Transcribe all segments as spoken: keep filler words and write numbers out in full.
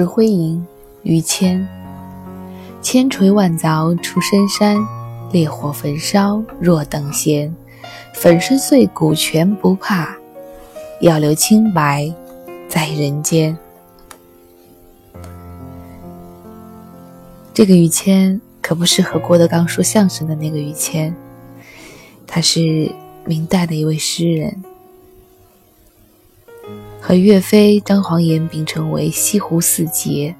石灰吟于谦。千锤万凿出深山，烈火焚烧若等闲。粉身碎骨全不怕，要留清白在人间。这个于谦可不是和郭德纲说相声的那个于谦，他是明代的一位诗人，和岳飞、张煌言并称为西湖四杰。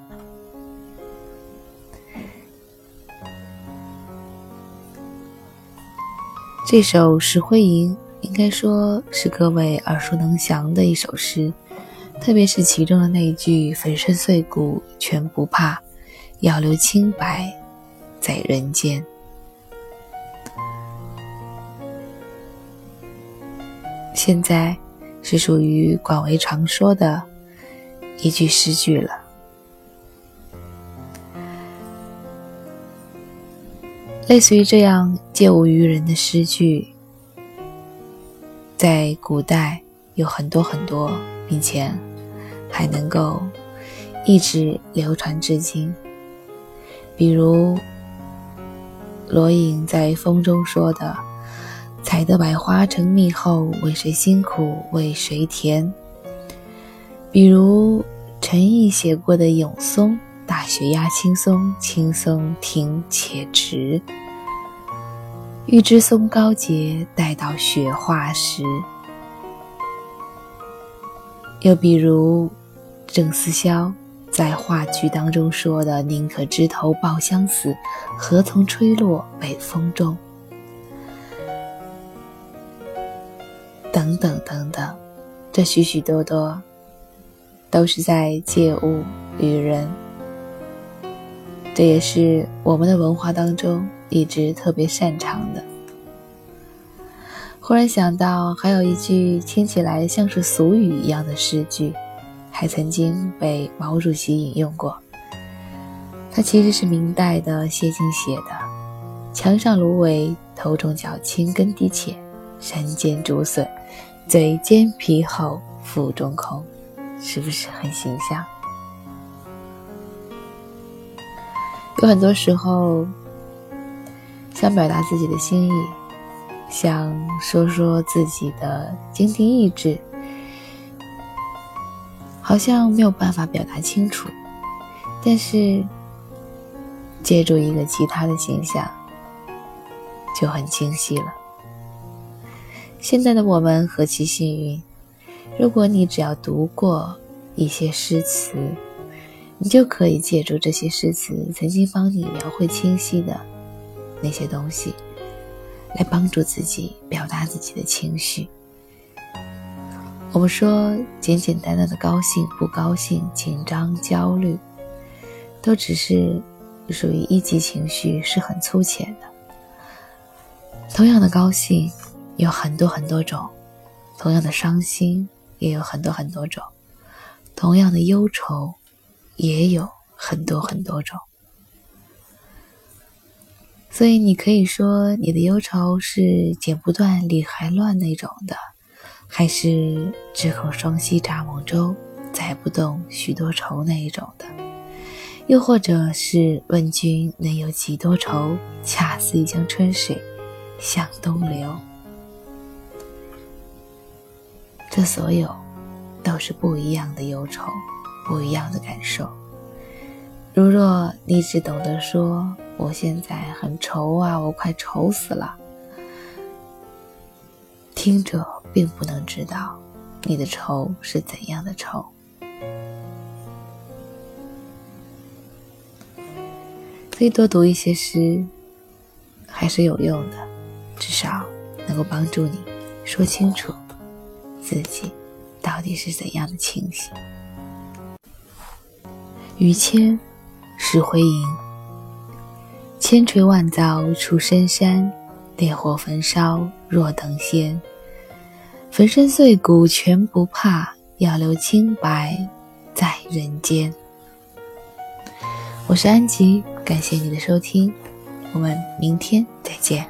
这首《石灰吟》应该说是各位耳熟能详的一首诗，特别是其中的那一句“粉身碎骨全不怕，要留清白在人间”。现在是属于广为常说的一句诗句了。类似于这样借物于人的诗句，在古代有很多很多，并且还能够一直流传至今。比如罗隐在《风中》说的，采得百花成蜜后，为谁辛苦为谁甜。比如陈毅写过的《咏松》，大雪压青松，青松挺且直。欲知松高洁，待到雪化时。又比如郑思肖在话剧当中说的，宁可枝头抱香死，何从吹落北风中。等等等等，这许许多多都是在借物于人，这也是我们的文化当中一直特别擅长的。忽然想到还有一句听起来像是俗语一样的诗句，还曾经被毛主席引用过，它其实是明代的谢晋写的，墙上芦苇头重脚轻根底浅，山间竹笋嘴尖皮厚腹中空。是不是很形象？有很多时候想表达自己的心意，想说说自己的坚定意志，好像没有办法表达清楚，但是借助一个吉他的形象就很清晰了。现在的我们何其幸运，如果你只要读过一些诗词，你就可以借助这些诗词曾经帮你描绘清晰的那些东西，来帮助自己表达自己的情绪。我们说简简单单的高兴、不高兴、紧张、焦虑，都只是属于一级情绪，是很粗浅的。同样的高兴有很多很多种，同样的伤心也有很多很多种，同样的忧愁也有很多很多种。所以你可以说你的忧愁是剪不断理还乱那种的，还是只恐双溪蚱蜢舟，载不动许多愁那一种的，又或者是问君能有几多愁，恰似一江春水向东流。这所有都是不一样的忧愁，不一样的感受。如若你只懂得说我现在很愁啊，我快愁死了，听者并不能知道你的愁是怎样的愁。所以多读一些诗还是有用的，至少能够帮助你说清楚自己到底是怎样的情形。于谦，石灰吟。千锤万凿出深山，烈火焚烧若等闲。粉身碎骨全不怕，要留清白在人间。我是安琪，感谢你的收听，我们明天再见。